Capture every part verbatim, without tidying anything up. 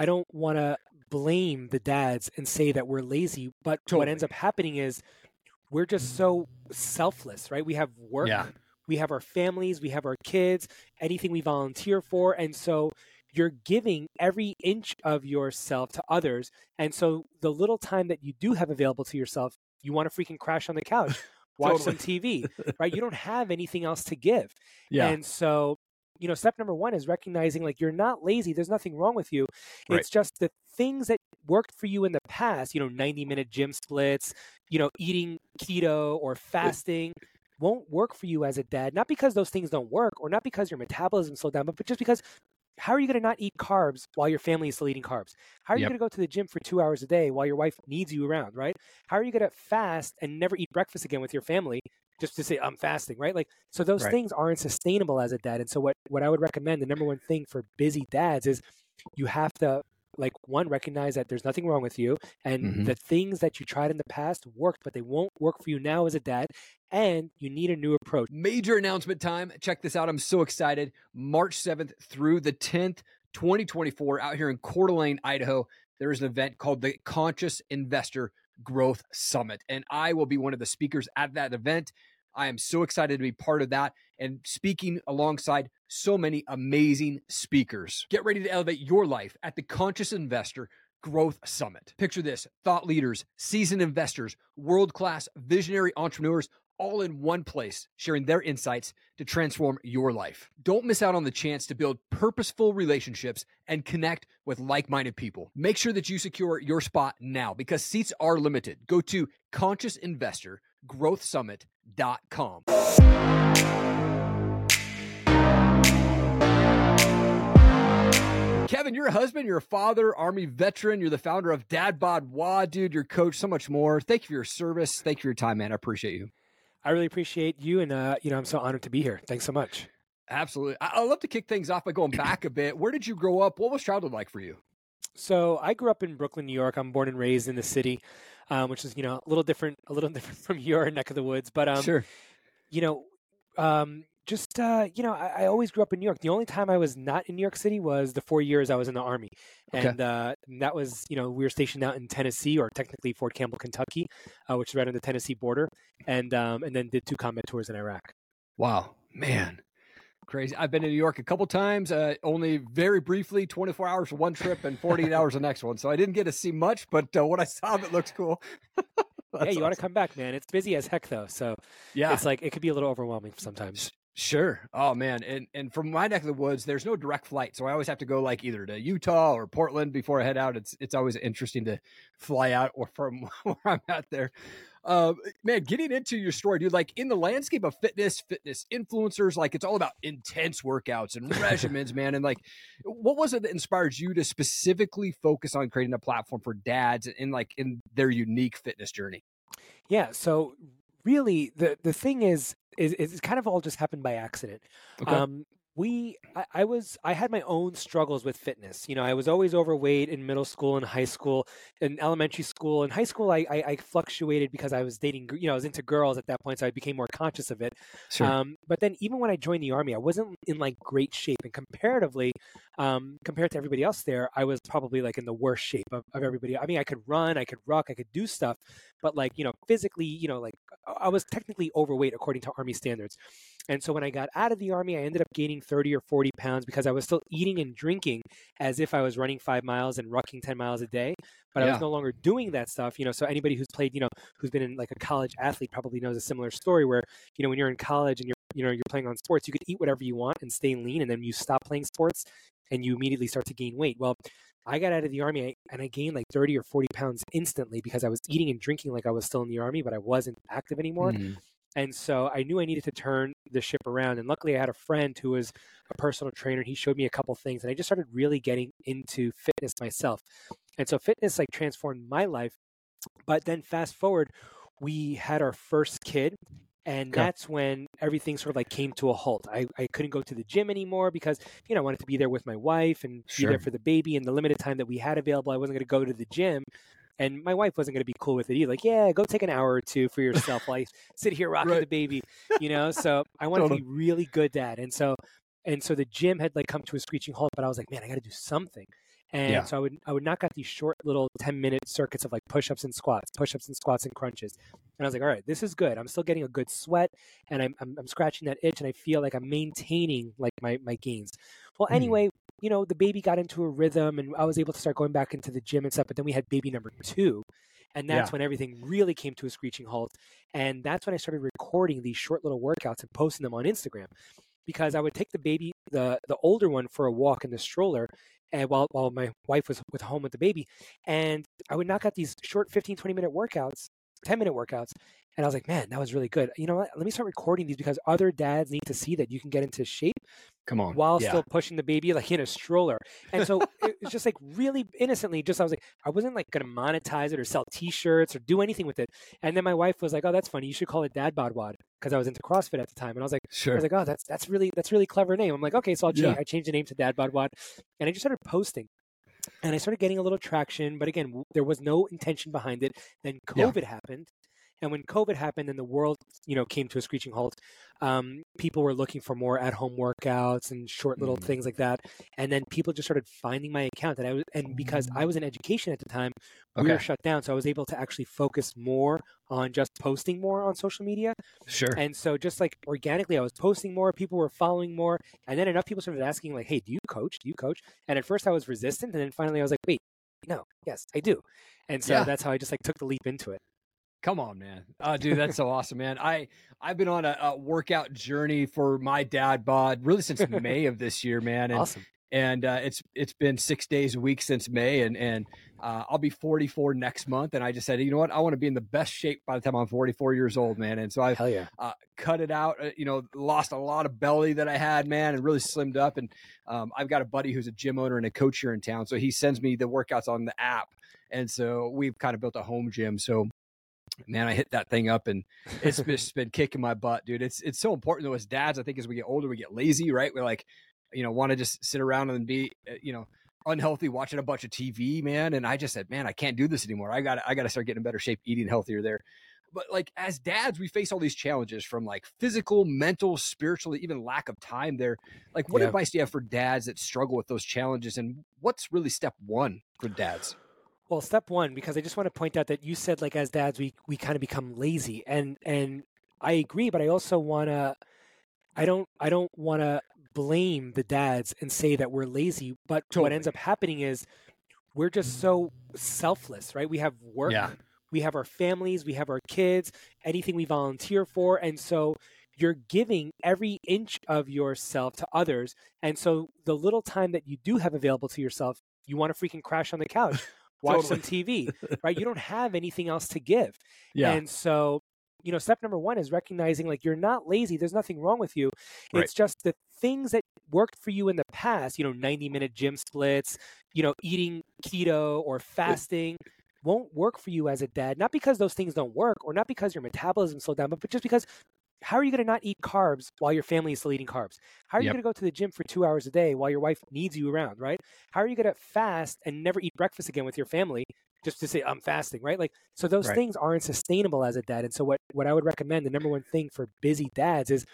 I don't want to blame the dads and say that we're lazy, but totally. What ends up happening is we're just so selfless, right? We have work, yeah. we have our families, we have our kids, anything we volunteer for. And so you're giving every inch of yourself to others. And so the little time that you do have available to yourself, you want to freaking crash on the couch, watch totally. some T V, right? You don't have anything else to give. Yeah. And so, you know, step number one is recognizing like you're not lazy. There's nothing wrong with you. Right. It's just the things that worked for you in the past, you know, ninety minute gym splits, you know, eating keto or fasting won't work for you as a dad. Not because those things don't work or not because your metabolism slowed down, but, but just because how are you going to not eat carbs while your family is still eating carbs? How are yep. you going to go to the gym for two hours a day while your wife needs you around, right? How are you going to fast and never eat breakfast again with your family just to say, I'm fasting, right? Like, so those right. things aren't sustainable as a dad. And so what, what I would recommend, the number one thing for busy dads is you have to, like, one, recognize that there's nothing wrong with you and mm-hmm. the things that you tried in the past worked, but they won't work for you now as a dad. And you need a new approach. Major announcement time. Check this out. I'm so excited. March seventh through the tenth, twenty twenty-four, out here in Coeur d'Alene, Idaho, there is an event called the Conscious Investor Growth Summit. And I will be one of the speakers at that event. I am so excited to be part of that and speaking alongside so many amazing speakers. Get ready to elevate your life at the Conscious Investor Growth Summit. Picture this, thought leaders, seasoned investors, world-class visionary entrepreneurs, all in one place, sharing their insights to transform your life. Don't miss out on the chance to build purposeful relationships and connect with like-minded people. Make sure that you secure your spot now because seats are limited. Go to conscious investor growth summit dot com. Kevin, you're a husband, you're a father, Army veteran, you're the founder of Dad Bod W O D, dude, your coach, so much more. Thank you for your service. Thank you for your time, man. I appreciate you. I really appreciate you, and uh, you know, I'm so honored to be here. Thanks so much. Absolutely. I- I'd love to kick things off by going back a bit. Where did you grow up? What was childhood like for you? So I grew up in Brooklyn, New York. I'm born and raised in the city, um, which is, you know, a little different, a little different from your neck of the woods. But um, sure. you know, um, Just, uh, you know, I, I always grew up in New York. The only time I was not in New York City was the four years I was in the Army. Okay. And uh, that was, you know, we were stationed out in Tennessee, or technically Fort Campbell, Kentucky, uh, which is right on the Tennessee border. And um, and then did two combat tours in Iraq. Wow, man. Crazy. I've been to New York a couple times, uh, only very briefly, twenty-four hours for one trip and forty-eight hours the next one. So I didn't get to see much, but uh, what I saw of it looks cool. Hey, you awesome. Want to come back, man. It's busy as heck, though. So yeah, it's like it could be a little overwhelming sometimes. Sure. Oh, man. And and from my neck of the woods, there's no direct flight. So I always have to go like either to Utah or Portland before I head out. It's it's always interesting to fly out or from where I'm out there. Uh, man, getting into your story, dude, like in the landscape of fitness, fitness influencers, like it's all about intense workouts and regimens, man. And like, what was it that inspired you to specifically focus on creating a platform for dads and like in their unique fitness journey? Yeah. So really, the, the thing is, Is, is it kind of all just happened by accident. Okay. Um, we, I, I was, I had my own struggles with fitness. You know, I was always overweight in middle school and high school and elementary school. In high school, I, I, I fluctuated because I was dating, you know, I was into girls at that point. So I became more conscious of it. Sure. Um, but then even when I joined the Army, I wasn't in like great shape. And comparatively, um, compared to everybody else there, I was probably like in the worst shape of, of everybody. I mean, I could run, I could rock, I could do stuff, but like, you know, physically, you know, like I was technically overweight according to Army standards. And so when I got out of the Army, I ended up gaining thirty or forty pounds because I was still eating and drinking as if I was running five miles and rucking ten miles a day, but yeah. I was no longer doing that stuff. You know, so anybody who's played, you know, who's been in like a college athlete probably knows a similar story where, you know, when you're in college and you're, you know, you're playing on sports, you could eat whatever you want and stay lean. And then you stop playing sports and you immediately start to gain weight. Well, I got out of the Army and I gained like thirty or forty pounds instantly because I was eating and drinking like I was still in the Army, but I wasn't active anymore. Mm-hmm. And so I knew I needed to turn the ship around. And luckily, I had a friend who was a personal trainer. He showed me a couple things, and I just started really getting into fitness myself. And so fitness like transformed my life. But then fast forward, we had our first kid. And okay. that's when everything sort of like came to a halt. I, I couldn't go to the gym anymore because, you know, I wanted to be there with my wife and sure. be there for the baby. And the limited time that we had available, I wasn't going to go to the gym. And my wife wasn't going to be cool with it either. Like, yeah, go take an hour or two for yourself while I sit here rocking right. the baby, you know? So I wanted totally. to be really good dad. And so, and so the gym had like come to a screeching halt, but I was like, man, I got to do something. And yeah. so I would I would knock out these short little ten minute circuits of like push-ups and squats, push-ups and squats and crunches. And I was like, all right, this is good. I'm still getting a good sweat and I'm I'm, I'm scratching that itch and I feel like I'm maintaining like my, my gains. Well, anyway, mm. you know, the baby got into a rhythm and I was able to start going back into the gym and stuff. But then we had baby number two. And that's yeah. when everything really came to a screeching halt. And that's when I started recording these short little workouts and posting them on Instagram. Because I would take the baby, the the older one, for a walk in the stroller and while while my wife was with home with the baby. And I would knock out these short fifteen, twenty minute workouts, ten minute workouts. And I was like, man, that was really good. You know what? Let me start recording these because other dads need to see that you can get into shape Come on. while yeah. still pushing the baby like in a stroller. And so it was just like really innocently, just I was like, I wasn't like going to monetize it or sell t-shirts or do anything with it. And then my wife was like, oh, that's funny. You should call it Dad Bod W O D because I was into CrossFit at the time. And I was like, sure. I was like, oh, that's that's really that's really clever name. I'm like, okay, so I'll change. Yeah. I changed the name to Dad Bod W O D. And I just started posting. And I started getting a little traction. But again, there was no intention behind it. Then COVID yeah. happened. And when COVID happened and the world, you know, came to a screeching halt, um, people were looking for more at-home workouts and short little mm. things like that. And then people just started finding my account. And I was, and because I was in education at the time, okay. we were shut down. So I was able to actually focus more on just posting more on social media. Sure. And so just like organically, I was posting more, people were following more. And then enough people started asking like, hey, do you coach? Do you coach? And at first I was resistant. And then finally I was like, wait, no, yes, I do. And so yeah. that's how I just like took the leap into it. Come on, man. Uh, dude, that's so awesome, man. I, I've been on a, a workout journey for my Dad Bod really since May of this year, man. And, awesome. And uh, it's it's been six days a week since May. And, and uh, I'll be forty-four next month. And I just said, you know what? I want to be in the best shape by the time I'm forty-four years old, man. And so I Hell yeah. uh, cut it out, you know, lost a lot of belly that I had, man, and really slimmed up. And um, I've got a buddy who's a gym owner and a coach here in town. So he sends me the workouts on the app. And so we've kind of built a home gym. So man, I hit that thing up and it's just been kicking my butt, dude. It's it's so important though as dads. I think as we get older, we get lazy, right? We're like, you know, want to just sit around and be, you know, unhealthy, watching a bunch of T V, man. And I just said, man, I can't do this anymore. I got I got to start getting in better shape, eating healthier there. But like as dads, we face all these challenges from like physical, mental, spiritually, even lack of time there. Like what yeah. advice do you have for dads that struggle with those challenges? And what's really step one for dads? Well, step one, because I just want to point out that you said, like, as dads, we, we kind of become lazy. And and I agree, but I also want to, I don't I don't want to blame the dads and say that we're lazy. But totally. What ends up happening is we're just so selfless, right? We have work, yeah. we have our families, we have our kids, anything we volunteer for. And so you're giving every inch of yourself to others. And so the little time that you do have available to yourself, you want to freaking crash on the couch. Watch totally. some T V, right? You don't have anything else to give. Yeah. And so, you know, step number one is recognizing like you're not lazy. There's nothing wrong with you. Right. It's just the things that worked for you in the past, you know, ninety minute gym splits, you know, eating keto or fasting won't work for you as a dad. Not because those things don't work or not because your metabolism slowed down, but just because how are you going to not eat carbs while your family is still eating carbs? How are you yep. going to go to the gym for two hours a day while your wife needs you around, right? How are you going to fast and never eat breakfast again with your family just to say, I'm fasting, right? Like, so those right. things aren't sustainable as a dad. And so what, what I would recommend, the number one thing for busy dads is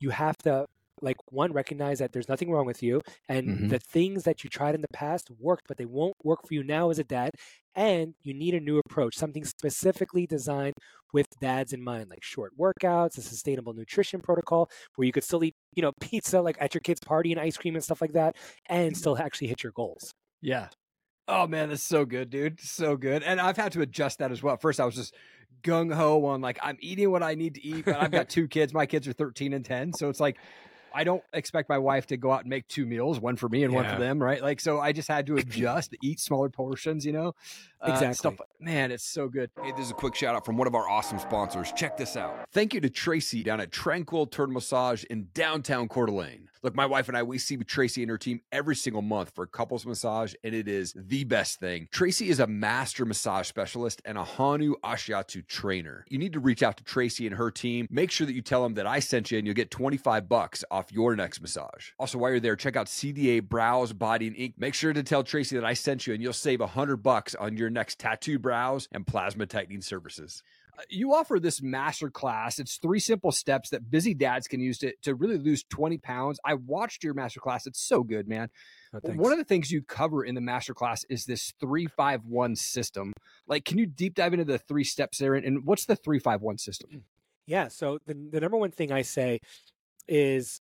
you have to, like, one, recognize that there's nothing wrong with you. And mm-hmm. the things that you tried in the past worked, but they won't work for you now as a dad. And you need a new approach, something specifically designed with dads in mind, like short workouts, a sustainable nutrition protocol where you could still eat, you know, pizza, like at your kid's party and ice cream and stuff like that, and still actually hit your goals. Yeah. Oh man, that's so good, dude. So good. And I've had to adjust that as well. First, I was just gung ho on like, I'm eating what I need to eat, but I've got two kids. My kids are thirteen and ten. So it's like, I don't expect my wife to go out and make two meals, one for me and yeah. one for them, right? Like, so I just had to adjust, eat smaller portions, you know? Uh, exactly. Stuff. Man, it's so good. Hey, this is a quick shout out from one of our awesome sponsors. Check this out. Thank you to Tracy down at Tranquil Turtle Massage in downtown Coeur d'Alene. Look, my wife and I, we see Tracy and her team every single month for a couples massage, and it is the best thing. Tracy is a master massage specialist and a Hanu Ashiatsu trainer. You need to reach out to Tracy and her team. Make sure that you tell them that I sent you, and you'll get twenty-five bucks off your next massage. Also, while you're there, check out C D A Brows, Body and Ink. Make sure to tell Tracy that I sent you, and you'll save one hundred bucks on your next tattoo, brows, and plasma tightening services. You offer this masterclass. It's three simple steps that busy dads can use to, to really lose twenty pounds. I watched your masterclass. It's so good, man. No, thanks. One of the things you cover in the masterclass is this three five one system. Like, can you deep dive into the three steps there? And what's the three five one system? Yeah. So the, the number one thing I say is,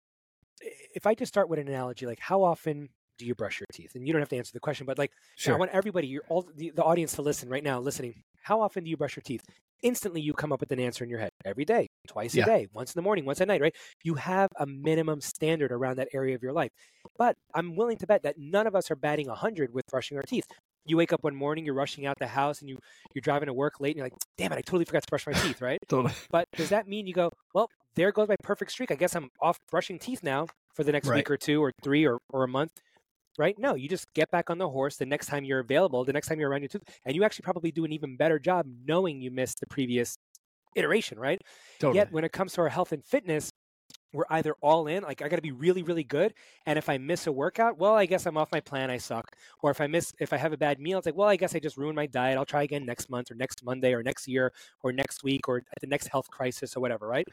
if I just start with an analogy, like, how often do you brush your teeth? And you don't have to answer the question, but like, sure. I want everybody, you're all the, the audience to listen right now, listening. How often do you brush your teeth? Instantly, you come up with an answer in your head. Every day, twice yeah. a day, once in the morning, once at night, right? You have a minimum standard around that area of your life. But I'm willing to bet that none of us are batting one hundred with brushing our teeth. You wake up one morning, you're rushing out the house, and you, you're driving to work late, and you're like, damn it, I totally forgot to brush my teeth, right? Totally. But does that mean you go, well, there goes my perfect streak. I guess I'm off brushing teeth now for the next right. week or two or three or, or a month, right? No, you just get back on the horse the next time you're available, the next time you're around your tooth, and you actually probably do an even better job knowing you missed the previous iteration, right? Totally. Yet when it comes to our health and fitness, we're either all in, like I got to be really, really good. And if I miss a workout, well, I guess I'm off my plan. I suck. Or if I miss, if I have a bad meal, it's like, well, I guess I just ruined my diet. I'll try again next month or next Monday or next year or next week or at the next health crisis or whatever, right?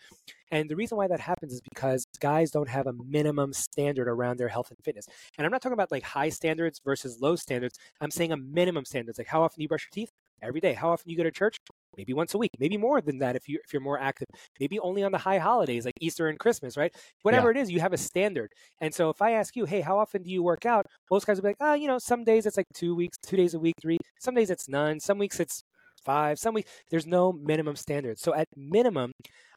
And the reason why that happens is because guys don't have a minimum standard around their health and fitness. And I'm not talking about like high standards versus low standards. I'm saying a minimum standards, like how often do you brush your teeth? Every day. How often do you go to church? Maybe once a week, maybe more than that if, you, if you're more active, maybe only on the high holidays like Easter and Christmas, right? Whatever yeah. it is, you have a standard. And so if I ask you, hey, how often do you work out? Most guys will be like, oh, you know, some days it's like two weeks, two days a week, three. Some days it's none. Some weeks it's five. Some weeks there's no minimum standard. So at minimum,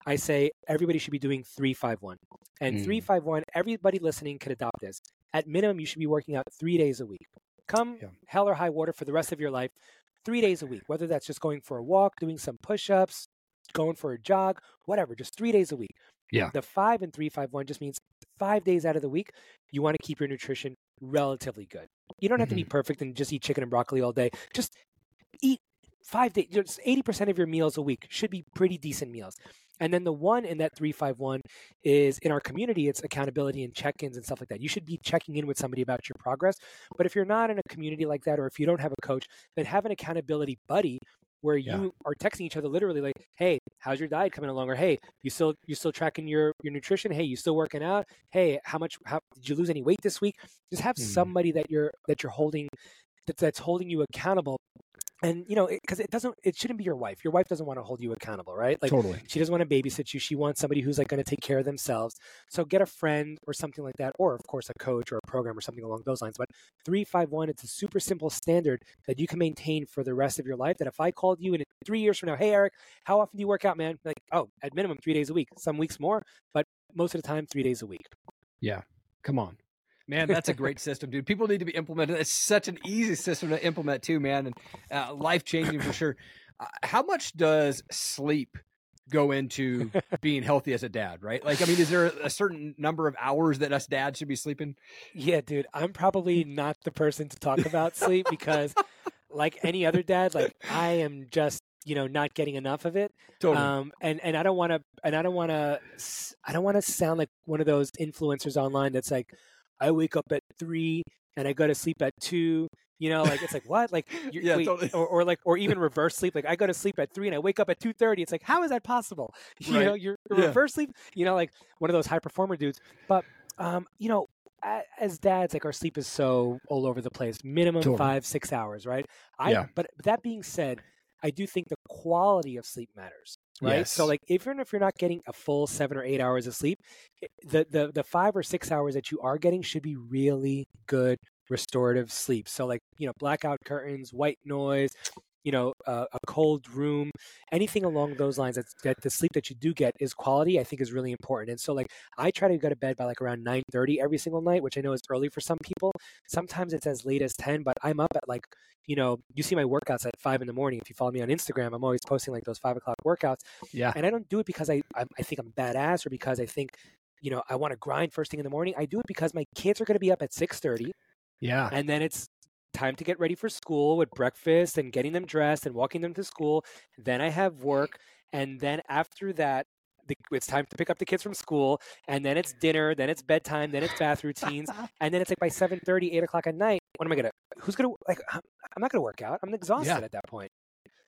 I say everybody should be doing three five one. And mm. three five one, everybody listening could adopt this. At minimum, you should be working out three days a week. Come yeah. hell or high water for the rest of your life. Three days a week, whether that's just going for a walk, doing some push-ups, going for a jog, whatever, just three days a week. Yeah. The five and three, five, one just means five days out of the week, you want to keep your nutrition relatively good. You don't have mm-hmm. to be perfect and just eat chicken and broccoli all day. Just eat five days, just eighty percent of your meals a week should be pretty decent meals. And then the one in that three five one is in our community, it's accountability and check-ins and stuff like that. You should be checking in with somebody about your progress. But if you're not in a community like that, or if you don't have a coach, then have an accountability buddy where you yeah. are texting each other literally like, hey, how's your diet coming along? Or hey, you still you still tracking your, your nutrition? Hey, you still working out? Hey, how much how, did you lose any weight this week? Just have mm. somebody that you're that you're holding that, that's holding you accountable. And, you know, because it, it doesn't, it shouldn't be your wife. Your wife doesn't want to hold you accountable, right? Like, totally. She doesn't want to babysit you. She wants somebody who's like going to take care of themselves. So get a friend or something like that, or of course, a coach or a program or something along those lines. But three five one, it's a super simple standard that you can maintain for the rest of your life. That if I called you in three years from now, hey, Eric, how often do you work out, man? Like, oh, at minimum, three days a week, some weeks more, but most of the time, three days a week. Yeah. Come on. Man, that's a great system, dude. People need to be implemented. It's such an easy system to implement too, man, and uh, life-changing for sure. Uh, how much does sleep go into being healthy as a dad, right? Like, I mean, is there a certain number of hours that us dads should be sleeping? Yeah, dude, I'm probably not the person to talk about sleep because like any other dad, like I am just, you know, not getting enough of it. Totally. Um, and, and I don't want to, and I don't want to, I don't want to sound like one of those influencers online that's like, I wake up at three and I go to sleep at two, you know, like, it's like, what? Like, you're, yeah, wait, totally. or, or like, or even reverse sleep. Like I go to sleep at three and I wake up at two thirty. It's like, how is that possible? You right. know, you're yeah. reverse sleep, you know, like one of those high performer dudes. But, um, you know, as dads, like our sleep is so all over the place, minimum totally. five, six hours. Right. I, yeah. but that being said, I do think the quality of sleep matters. Right. Yes. So like, even if you're not getting a full seven or eight hours of sleep, the, the, the five or six hours that you are getting should be really good restorative sleep. So like, you know, blackout curtains, white noise, you know, uh, a cold room, anything along those lines that's, that the sleep that you do get is quality, I think is really important. And so like, I try to go to bed by like around nine thirty every single night, which I know is early for some people. Sometimes it's as late as ten, but I'm up at like, you know, you see my workouts at five in the morning. If you follow me on Instagram, I'm always posting like those five o'clock workouts. Yeah. And I don't do it because I, I, I think I'm badass or because I think, you know, I want to grind first thing in the morning. I do it because my kids are going to be up at six thirty. Yeah. And then it's time to get ready for school with breakfast and getting them dressed and walking them to school. Then I have work. And then after that, the, it's time to pick up the kids from school. And then it's dinner. Then it's bedtime. Then it's bath routines. And then it's like by seven thirty, eight o'clock at night. What am I going to, who's going to, like, I'm, I'm not going to work out. I'm exhausted yeah. at that point.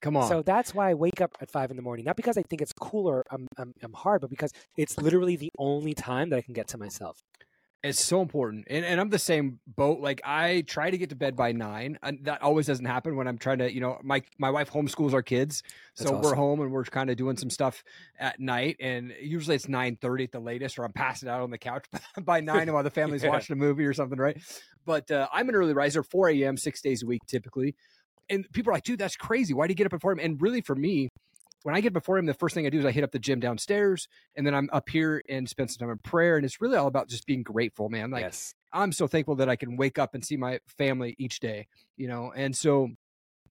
Come on. So that's why I wake up at five in the morning. Not because I think it's cool or I'm, I'm, I'm hard, but because it's literally the only time that I can get to myself. It's so important. And, and I'm the same boat. Like, I try to get to bed by nine. And that always doesn't happen when I'm trying to, you know, my, my wife homeschools our kids. That's so awesome. We're home and we're kind of doing some stuff at night. And usually it's nine thirty at the latest, or I'm passing out on the couch by nine while the family's yeah. watching a movie or something, right? But uh, I'm an early riser, four a.m., six days a week typically. And people are like, dude, that's crazy. Why do you get up before him? And really for me, when I get before him, the first thing I do is I hit up the gym downstairs, and then I'm up here and spend some time in prayer. And it's really all about just being grateful, man. Like, yes. I'm so thankful that I can wake up and see my family each day, you know? And so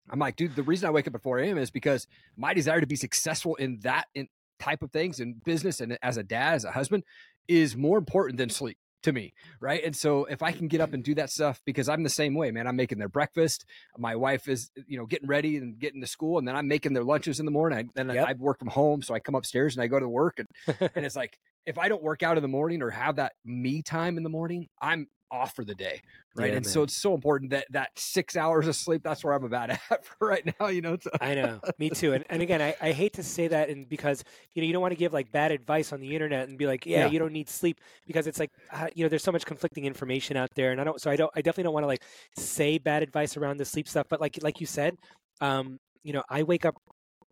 I'm like, dude, the reason I wake up at four a.m. is because my desire to be successful in that in type of things, in business and as a dad, as a husband, is more important than sleep to me, right? And so if I can get up and do that stuff, because I'm the same way, man, I'm making their breakfast. My wife is, you know, getting ready and getting to school, and then I'm making their lunches in the morning. I, then yep. I, I work from home, so I come upstairs and I go to work. And, and it's like, if I don't work out in the morning or have that me time in the morning, I'm off for the day, right? Yeah, and man. So it's so important that that six hours of sleep, that's where I'm about at for right now, you know? So. I know, me too. And and again, I, I hate to say that, and because, you know, you don't want to give like bad advice on the internet and be like, yeah, yeah. you don't need sleep, because it's like, uh, you know, there's so much conflicting information out there. And I don't, so I don't, I definitely don't want to like say bad advice around the sleep stuff. But like, like you said, um, you know, I wake up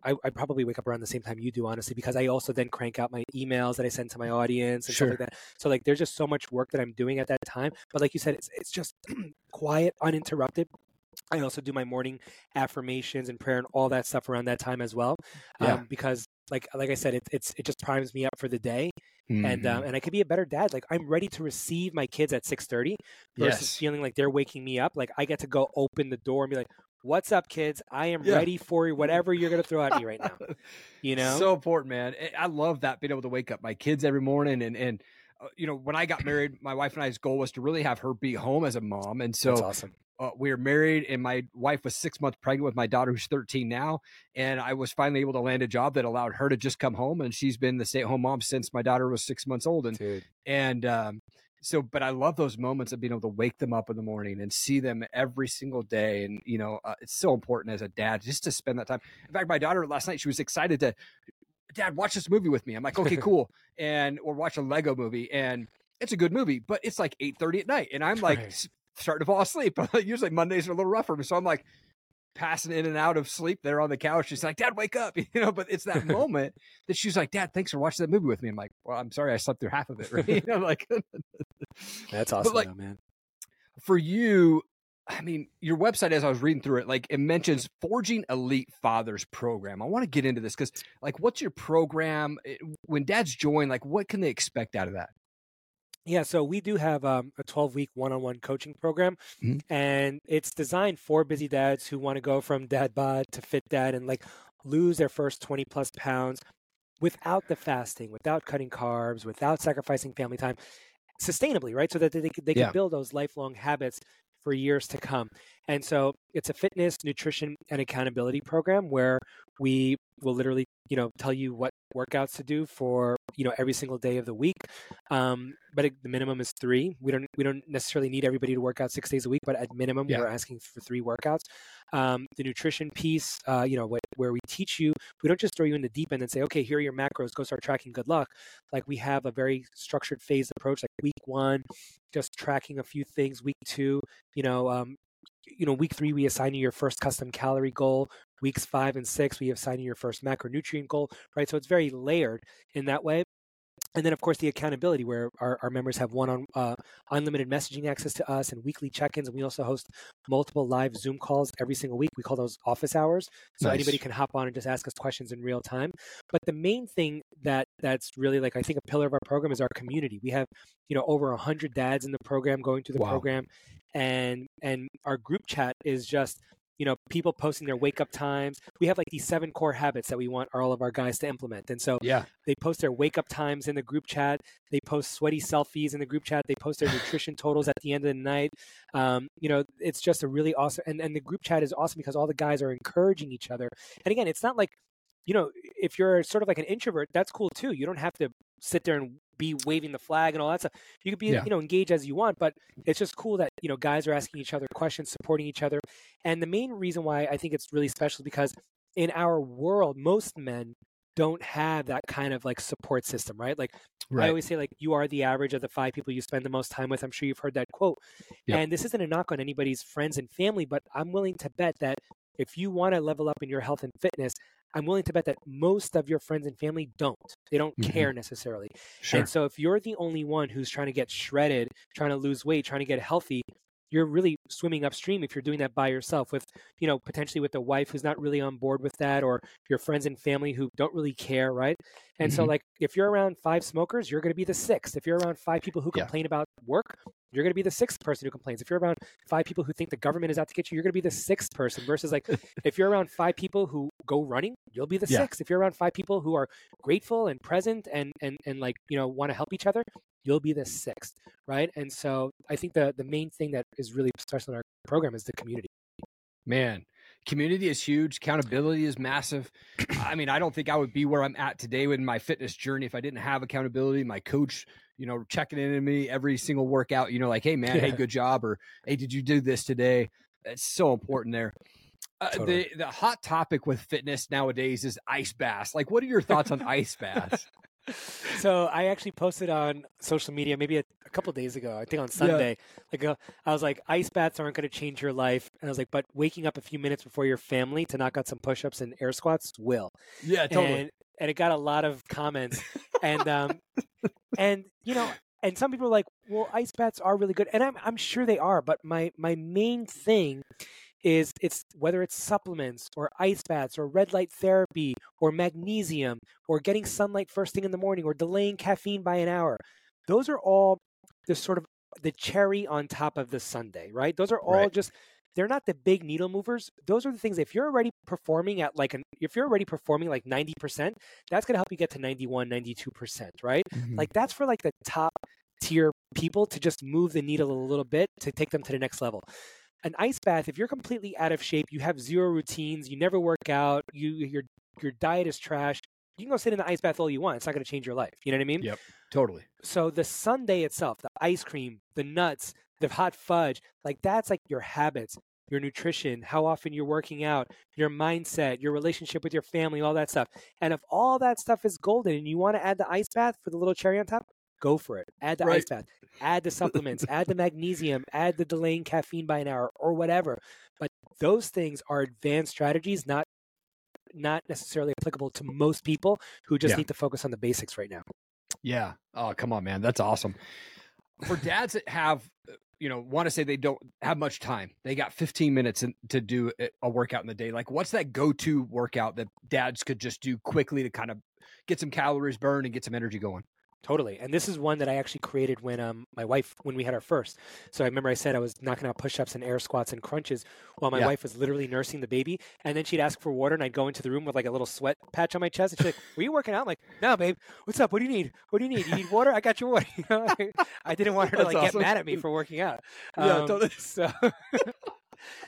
I, I probably wake up around the same time you do, honestly, because I also then crank out my emails that I send to my audience and sure. stuff like that. So like, there's just so much work that I'm doing at that time. But like you said, it's it's just quiet, uninterrupted. I also do my morning affirmations and prayer and all that stuff around that time as well, yeah. um, because like like I said, it, it's it just primes me up for the day. Mm-hmm. And um, and I could be a better dad. Like, I'm ready to receive my kids at six thirty versus yes. feeling like they're waking me up. Like, I get to go open the door and be like, what's up, kids? I am yeah. ready for whatever you're going to throw at me right now. You know? So important, man. I love that, being able to wake up my kids every morning. And, and uh, you know, when I got married, my wife and I's goal was to really have her be home as a mom. And so that's awesome. Uh, we were married, and my wife was six months pregnant with my daughter, who's thirteen now. And I was finally able to land a job that allowed her to just come home. And she's been the stay-at-home mom since my daughter was six months old. And, Dude. and, um, So, but I love those moments of being able to wake them up in the morning and see them every single day. And, you know, uh, it's so important as a dad just to spend that time. In fact, my daughter last night, she was excited to, Dad, watch this movie with me. I'm like, okay, cool. And or watch a Lego movie. And it's a good movie, but it's like eight thirty at night. And I'm like right. starting to fall asleep. Usually Mondays are a little rough for me. So I'm like passing in and out of sleep there on the couch. She's like, Dad, wake up, you know, but it's that moment that she's like, Dad, thanks for watching that movie with me. I'm like, well, I'm sorry I slept through half of it, right? You know, like that's awesome, like, though, man. For you, I mean, your website, as I was reading through it, like it mentions Forging Elite Fathers program. I want to get into this because, like, what's your program? When dads join, like, what can they expect out of that? Yeah, so we do have um, a twelve-week one-on-one coaching program, mm-hmm. and it's designed for busy dads who want to go from dad bod to fit dad and like lose their first twenty-plus pounds without the fasting, without cutting carbs, without sacrificing family time, sustainably, right? So that they, they can yeah. build those lifelong habits for years to come. And so it's a fitness, nutrition, and accountability program where we will literally, you know, tell you what workouts to do for, you know, every single day of the week. Um, but it, the minimum is three. We don't we don't necessarily need everybody to work out six days a week, but at minimum, yeah. we're asking for three workouts. Um, the nutrition piece, uh, you know, what, where we teach you, we don't just throw you in the deep end and say, okay, here are your macros, go start tracking, good luck. Like, we have a very structured phased approach, like week one, just tracking a few things, week two, you know, um, you know, week three, we assign you your first custom calorie goal. Weeks five and six, we assign you your first macronutrient goal, right? So it's very layered in that way. And then, of course, the accountability, where our, our members have one on uh, unlimited messaging access to us and weekly check-ins. And we also host multiple live Zoom calls every single week. We call those office hours. So nice. Anybody can hop on and just ask us questions in real time. But the main thing that that's really, like, I think a pillar of our program is our community. We have, you know, over one hundred dads in the program going through the wow. program. And and our group chat is just, you know, people posting their wake up times. We have like these seven core habits that we want all of our guys to implement. And so yeah. they post their wake up times in the group chat. They post sweaty selfies in the group chat. They post their nutrition totals at the end of the night. Um, you know, it's just a really awesome, and, and the group chat is awesome because all the guys are encouraging each other. And again, it's not like, you know, if you're sort of like an introvert, that's cool too. You don't have to sit there and be waving the flag and all that stuff. You could be, yeah. you know, engaged as you want, but it's just cool that, you know, guys are asking each other questions, supporting each other. And the main reason why I think it's really special is because in our world, most men don't have that kind of like support system, right? Like right. I always say, like, you are the average of the five people you spend the most time with. I'm sure you've heard that quote. Yep. And this isn't a knock on anybody's friends and family, but I'm willing to bet that if you want to level up in your health and fitness, I'm willing to bet that most of your friends and family don't. They don't mm-hmm. care necessarily. Sure. And so if you're the only one who's trying to get shredded, trying to lose weight, trying to get healthy, you're really swimming upstream if you're doing that by yourself with, you know, potentially with a wife who's not really on board with that, or your friends and family who don't really care, right? And mm-hmm. so like, if you're around five smokers, you're going to be the sixth. If you're around five people who complain yeah. about work, you're going to be the sixth person who complains. If you're around five people who think the government is out to get you, you're going to be the sixth person. Versus like, if you're around five people who go running, you'll be the yeah. sixth. If you're around five people who are grateful and present and, and, and like, you know, want to help each other, you'll be the sixth, right? And so I think the, the main thing that is really special in our program is the community. Man, community is huge. Accountability is massive. I mean, I don't think I would be where I'm at today in my fitness journey if I didn't have accountability. My coach, you know, checking in on me every single workout, you know, like, hey, man, yeah. hey, good job. Or, hey, did you do this today? It's so important there. Uh, totally. the, the hot topic with fitness nowadays is ice baths. Like, what are your thoughts on ice baths? So I actually posted on social media maybe a, a couple of days ago, I think on Sunday, yeah. like a, I was like, ice baths aren't going to change your life. And I was like, but waking up a few minutes before your family to knock out some push-ups and air squats will. Yeah, totally. And, and it got a lot of comments. and, um, and you know, and some people are like, well, ice baths are really good. And I'm, I'm sure they are. But my, my main thing is it's whether it's supplements or ice baths or red light therapy or magnesium or getting sunlight first thing in the morning or delaying caffeine by an hour. Those are all the sort of the cherry on top of the sundae, right? Those are all right. just, they're not the big needle movers. Those are the things, if you're already performing at like, an, if you're already performing like ninety percent, that's going to help you get to ninety-one, ninety-two percent, right? Mm-hmm. Like that's for like the top tier people to just move the needle a little bit to take them to the next level. An ice bath, if you're completely out of shape, you have zero routines, you never work out, you your your diet is trash, you can go sit in the ice bath all you want. It's not going to change your life. You know what I mean? Yep, totally. So the sundae itself, the ice cream, the nuts, the hot fudge, like that's like your habits, your nutrition, how often you're working out, your mindset, your relationship with your family, all that stuff. And if all that stuff is golden and you want to add the ice bath for the little cherry on top, go for it. Add the right. ice bath, add the supplements, add the magnesium, add the delaying caffeine by an hour or whatever. But those things are advanced strategies, not not necessarily applicable to most people who just yeah. need to focus on the basics right now. Yeah. Oh, come on, man. That's awesome. For dads that have, you know, want to say they don't have much time, they got fifteen minutes in, to do a workout in the day. Like, what's that go-to workout that dads could just do quickly to kind of get some calories burned and get some energy going? Totally. And this is one that I actually created when um my wife, when we had our first. So I remember I said I was knocking out push-ups and air squats and crunches while my yeah. wife was literally nursing the baby. And then she'd ask for water and I'd go into the room with like a little sweat patch on my chest. And she's like, were you working out? I'm like, no, babe. What's up? What do you need? What do you need? You need water? I got your water. You know, I, I didn't want her to like awesome. get mad at me for working out. Um, yeah, totally. So,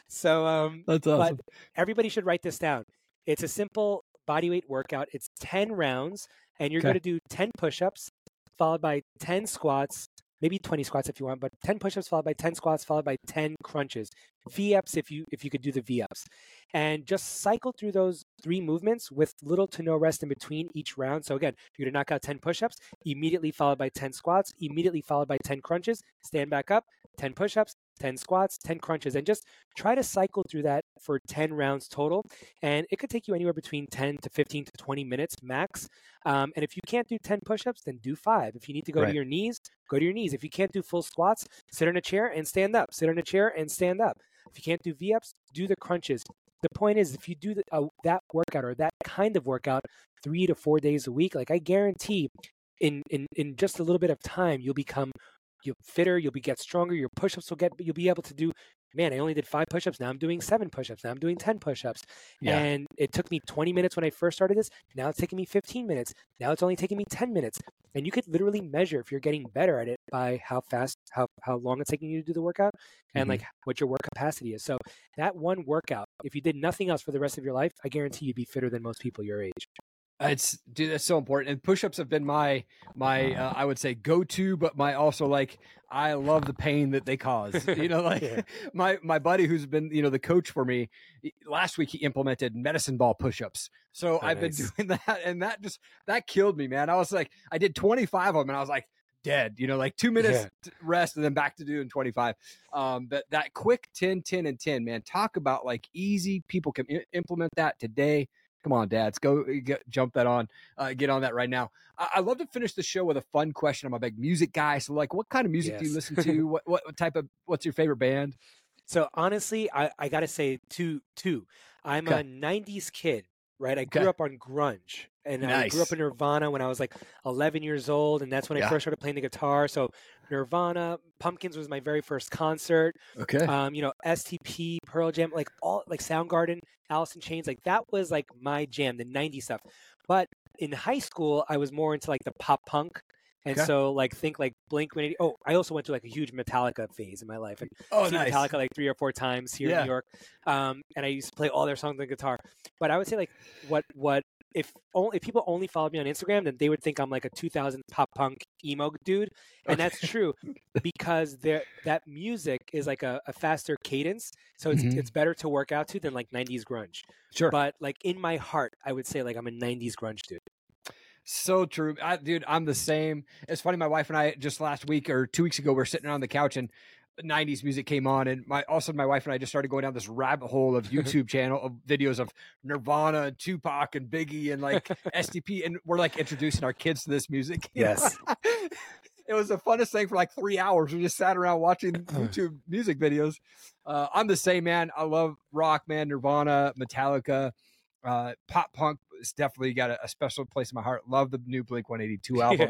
so um, That's awesome. But everybody should write this down. It's a simple bodyweight workout. It's ten rounds and you're okay. going to do ten push-ups. Followed by ten squats, maybe twenty squats if you want, but ten push-ups followed by ten squats, followed by ten crunches, V-ups if you if you could do the V-ups. And just cycle through those three movements with little to no rest in between each round. So again, you're going to knock out ten push-ups, immediately followed by ten squats, immediately followed by ten crunches, stand back up, ten push-ups, ten squats, ten crunches, and just try to cycle through that for ten rounds total. And it could take you anywhere between ten to fifteen to twenty minutes max. Um, and if you can't do ten push-ups, then do five. If you need to go right. to your knees, go to your knees. If you can't do full squats, sit on a chair and stand up. Sit on a chair and stand up. If you can't do V-ups, do the crunches. The point is, if you do the, uh, that workout or that kind of workout three to four days a week, like I guarantee in in, in just a little bit of time, you'll become you'll fitter, you'll be get stronger, your push-ups will get, you'll be able to do, man, I only did five push-ups. Now I'm doing seven push-ups. Now I'm doing ten push-ups. Yeah. And it took me twenty minutes when I first started this. Now it's taking me fifteen minutes. Now it's only taking me ten minutes. And you could literally measure if you're getting better at it by how fast, how, how long it's taking you to do the workout and mm-hmm. like what your work capacity is. So that one workout, if you did nothing else for the rest of your life, I guarantee you'd be fitter than most people your age. It's dude, that's so important. And push-ups have been my my uh, I would say go-to, but my also like I love the pain that they cause. You know, like yeah. my my buddy who's been you know the coach for me last week, he implemented medicine ball push-ups. So oh, I've nice. been doing that, and that just that killed me, man. I was like, I did twenty-five of them, and I was like dead. You know, like two minutes yeah. rest and then back to doing twenty-five. Um, but that quick ten, ten, and ten, man. Talk about like easy. People can I- implement that today. Come on, dads, go get, jump that on, uh, get on that right now. I, I love to finish the show with a fun question. I'm a big music guy. So like, what kind of music yes. do you listen to? What, what what type of, what's your favorite band? So honestly, I, I got to say two, two, I'm okay. a nineties kid, right? I okay. grew up on grunge and nice. I grew up in Nirvana when I was like eleven years old. And that's when yeah. I first started playing the guitar. So Nirvana, Pumpkins was my very first concert. Okay. Um, you know, S T P, Pearl Jam, like all like Soundgarden, Alice in Chains, like that was like my jam, the nineties stuff. But in high school, I was more into like the pop punk. And okay. so like think like Blink one eighty-two. Oh, I also went to like a huge Metallica phase in my life. And oh, nice. Metallica like three or four times here yeah. in New York. Um, and I used to play all their songs on the guitar. But I would say like what what If only if people only followed me on Instagram, then they would think I'm like a two thousands pop punk emo dude, and okay. that's true because there that music is like a, a faster cadence, so it's mm-hmm. it's better to work out to than like nineties grunge. Sure, but like in my heart, I would say like I'm a nineties grunge dude. So true, I, dude. I'm the same. It's funny. My wife and I just last week or two weeks ago, we we're sitting on the couch and nineties music came on, and my also my wife and I just started going down this rabbit hole of YouTube channel of videos of Nirvana and Tupac and Biggie and like S T P, and we're like introducing our kids to this music. Yes. It was the funnest thing for like three hours. We just sat around watching YouTube music videos. Uh, I'm the same, man. I love rock, man. Nirvana, Metallica, uh, pop punk. It's definitely got a, a special place in my heart. Love the new Blink one eighty-two album.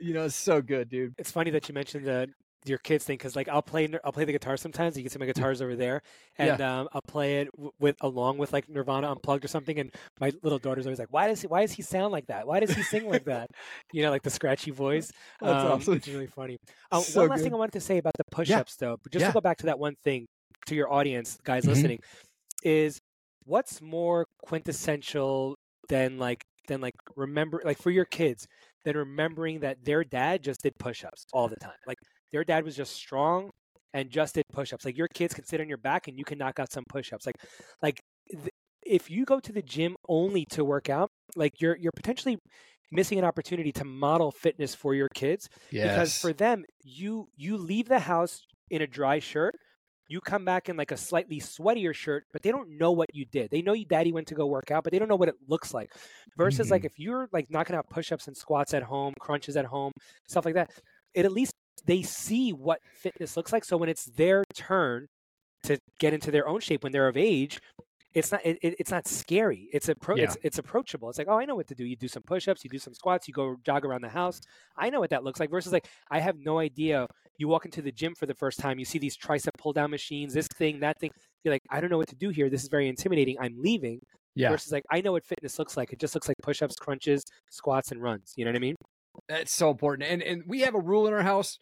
Yeah. You know, it's so good, dude. It's funny that you mentioned the your kids thing, because like I'll play I'll play the guitar sometimes. You can see my guitar's over there, and yeah. um, I'll play it w- with along with like Nirvana Unplugged or something. And my little daughter's always like, "Why does he, why does he sound like that? Why does he sing like that?" You know, like the scratchy voice. That's um, awesome. It's really funny. Uh, so one last good. thing I wanted to say about the push-ups, yeah. though, but just yeah. to go back to that one thing to your audience, guys mm-hmm. listening, is what's more quintessential than like than like remember like for your kids than remembering that their dad just did push-ups all the time, like. Their dad was just strong and just did push-ups. Like your kids can sit on your back and you can knock out some push-ups. Like, like th- if you go to the gym only to work out, like you're you're potentially missing an opportunity to model fitness for your kids. Yes. Because for them, you you leave the house in a dry shirt. You come back in like a slightly sweatier shirt, but they don't know what you did. They know you daddy went to go work out, but they don't know what it looks like. Versus mm-hmm. like if you're like knocking out push-ups and squats at home, crunches at home, stuff like that, it at least they see what fitness looks like. So when it's their turn to get into their own shape when they're of age, it's not it, it's not scary. It's, appro- yeah. it's it's approachable. It's like, oh, I know what to do. You do some push-ups, you do some squats, you go jog around the house. I know what that looks like versus like, I have no idea. You walk into the gym for the first time, you see these tricep pull-down machines, this thing, that thing. You're like, I don't know what to do here. This is very intimidating. I'm leaving. Yeah. Versus like, I know what fitness looks like. It just looks like push-ups, crunches, squats, and runs. You know what I mean? That's so important. And and we have a rule in our house.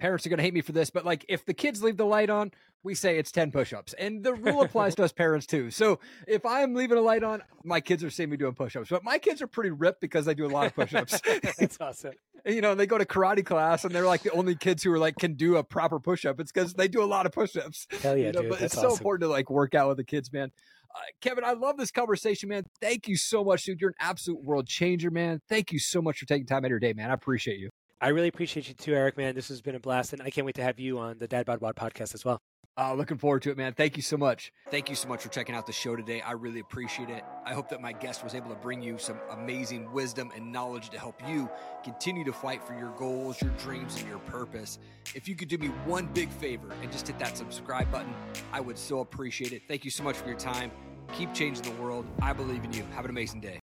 Parents are going to hate me for this, but like if the kids leave the light on, we say it's ten push-ups. And the rule applies to us parents too. So if I'm leaving a light on, my kids are seeing me doing push-ups. But my kids are pretty ripped because they do a lot of push-ups. That's awesome. You know, they go to karate class and they're like the only kids who are like can do a proper push-up. It's because they do a lot of push-ups. Hell yeah, you know? Dude, but that's it's so awesome. important to like work out with the kids, man. Uh, Kevin, I love this conversation, man. Thank you so much, dude. You're an absolute world changer, man. Thank you so much for taking time out of your day, man. I appreciate you. I really appreciate you too, Eric, man. This has been a blast, and I can't wait to have you on the Dad Bod W O D podcast as well. Uh, looking forward to it, man. Thank you so much. Thank you so much for checking out the show today. I really appreciate it. I hope that my guest was able to bring you some amazing wisdom and knowledge to help you continue to fight for your goals, your dreams, and your purpose. If you could do me one big favor and just hit that subscribe button, I would so appreciate it. Thank you so much for your time. Keep changing the world. I believe in you. Have an amazing day.